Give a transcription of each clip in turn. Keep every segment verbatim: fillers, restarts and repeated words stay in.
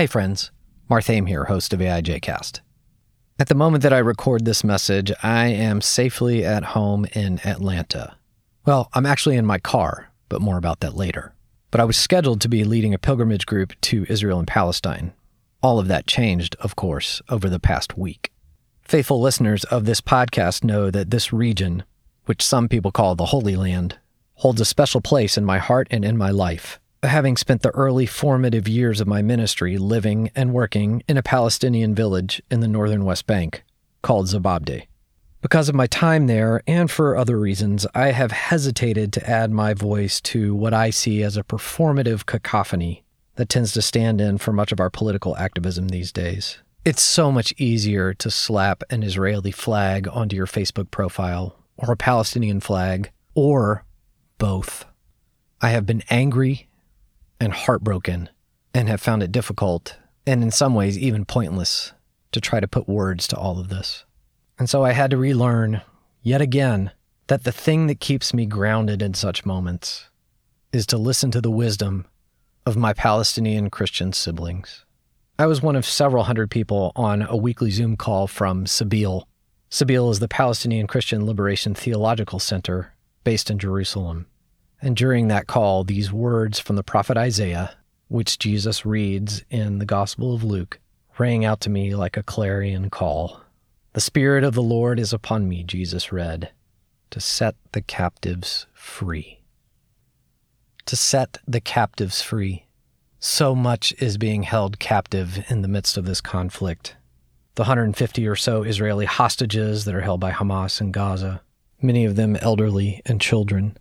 Hey friends, Marthame here, host of A I J Cast. At the moment that I record this message, I am safely at home in Atlanta. Well, I'm actually in my car, but more about that later. But I was scheduled to be leading a pilgrimage group to Israel and Palestine. All of that changed, of course, over the past week. Faithful listeners of this podcast know that this region, which some people call the Holy Land, holds a special place in my heart and in my life, having spent the early formative years of my ministry living and working in a Palestinian village in the northern West Bank called Zababdeh. Because of my time there, and for other reasons, I have hesitated to add my voice to what I see as a performative cacophony that tends to stand in for much of our political activism these days. It's so much easier to slap an Israeli flag onto your Facebook profile, or a Palestinian flag, or both. I have been angry and heartbroken, and have found it difficult, and in some ways even pointless, to try to put words to all of this. And so I had to relearn, yet again, that the thing that keeps me grounded in such moments is to listen to the wisdom of my Palestinian Christian siblings. I was one of several hundred people on a weekly Zoom call from Sabeel. Sabeel is the Palestinian Christian Liberation Theological Center based in Jerusalem. And during that call, these words from the prophet Isaiah, which Jesus reads in the Gospel of Luke, rang out to me like a clarion call. The Spirit of the Lord is upon me, Jesus read, to set the captives free. To set the captives free. So much is being held captive in the midst of this conflict. The one hundred fifty or so Israeli hostages that are held by Hamas in Gaza, many of them elderly and children.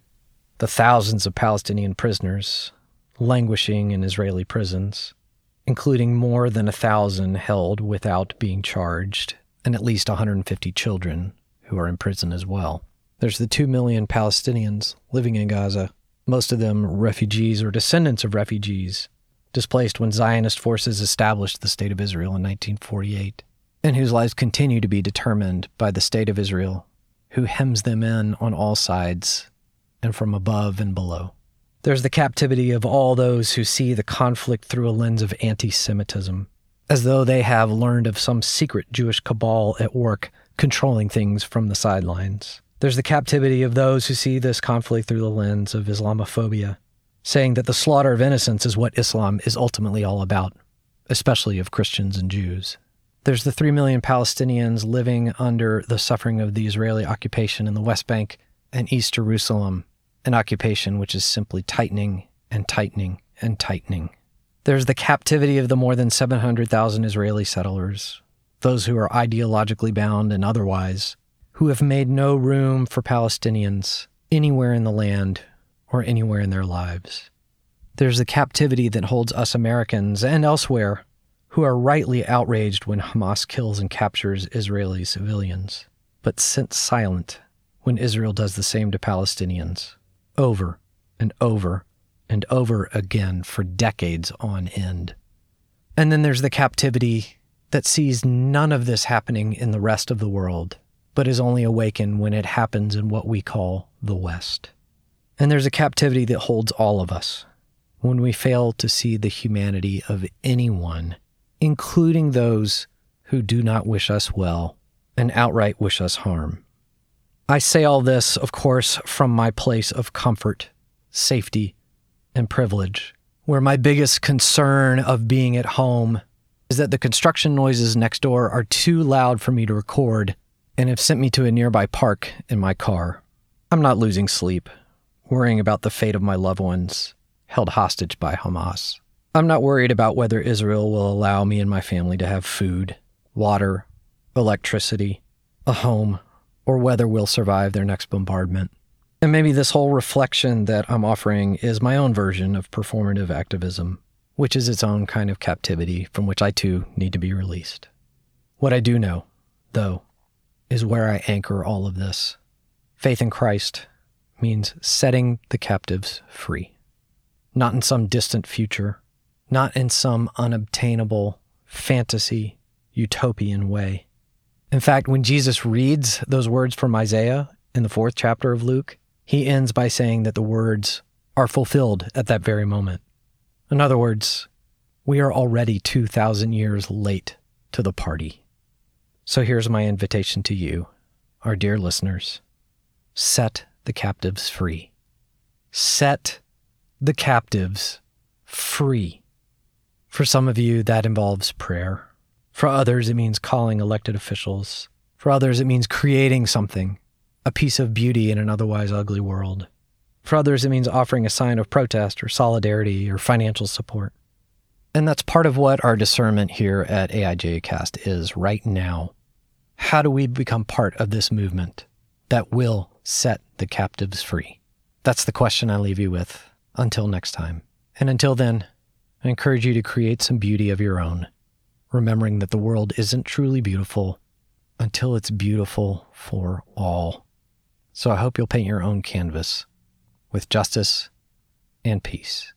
The thousands of Palestinian prisoners languishing in Israeli prisons, including more than a thousand held without being charged, and at least one hundred fifty children who are in prison as well. There's the two million Palestinians living in Gaza, most of them refugees or descendants of refugees, displaced when Zionist forces established the State of Israel in nineteen forty-eight, and whose lives continue to be determined by the State of Israel, who hems them in on all sides and from above and below. There's the captivity of all those who see the conflict through a lens of anti-Semitism, as though they have learned of some secret Jewish cabal at work controlling things from the sidelines. There's the captivity of those who see this conflict through the lens of Islamophobia, saying that the slaughter of innocents is what Islam is ultimately all about, especially of Christians and Jews. There's the three million Palestinians living under the suffering of the Israeli occupation in the West Bank and East Jerusalem, an occupation which is simply tightening and tightening and tightening. There's the captivity of the more than seven hundred thousand Israeli settlers, those who are ideologically bound and otherwise, who have made no room for Palestinians anywhere in the land or anywhere in their lives. There's the captivity that holds us Americans and elsewhere who are rightly outraged when Hamas kills and captures Israeli civilians, but sit silent when Israel does the same to Palestinians over and over and over again for decades on end. And then there's the captivity that sees none of this happening in the rest of the world, but is only awakened when it happens in what we call the West. And there's a captivity that holds all of us when we fail to see the humanity of anyone, including those who do not wish us well and outright wish us harm. I say all this, of course, from my place of comfort, safety, and privilege, where my biggest concern of being at home is that the construction noises next door are too loud for me to record and have sent me to a nearby park in my car. I'm not losing sleep, worrying about the fate of my loved ones held hostage by Hamas. I'm not worried about whether Israel will allow me and my family to have food, water, electricity, a home, or whether we'll survive their next bombardment. And maybe this whole reflection that I'm offering is my own version of performative activism, which is its own kind of captivity from which I too need to be released. What I do know, though, is where I anchor all of this. Faith in Christ means setting the captives free. Not in some distant future, not in some unobtainable fantasy, utopian way. In fact, when Jesus reads those words from Isaiah in the fourth chapter of Luke, he ends by saying that the words are fulfilled at that very moment. In other words, We are already two thousand years late to the party. So here's my invitation to you, our dear listeners. Set the captives free. Set the captives free. For some of you, that involves prayer. For others, it means calling elected officials. For others, it means creating something, a piece of beauty in an otherwise ugly world. For others, it means offering a sign of protest or solidarity or financial support. And that's part of what our discernment here at AIJCast is right now. How do we become part of this movement that will set the captives free? That's the question I leave you with until next time. And until then, I encourage you to create some beauty of your own, remembering that the world isn't truly beautiful until it's beautiful for all. So I hope you'll paint your own canvas with justice and peace.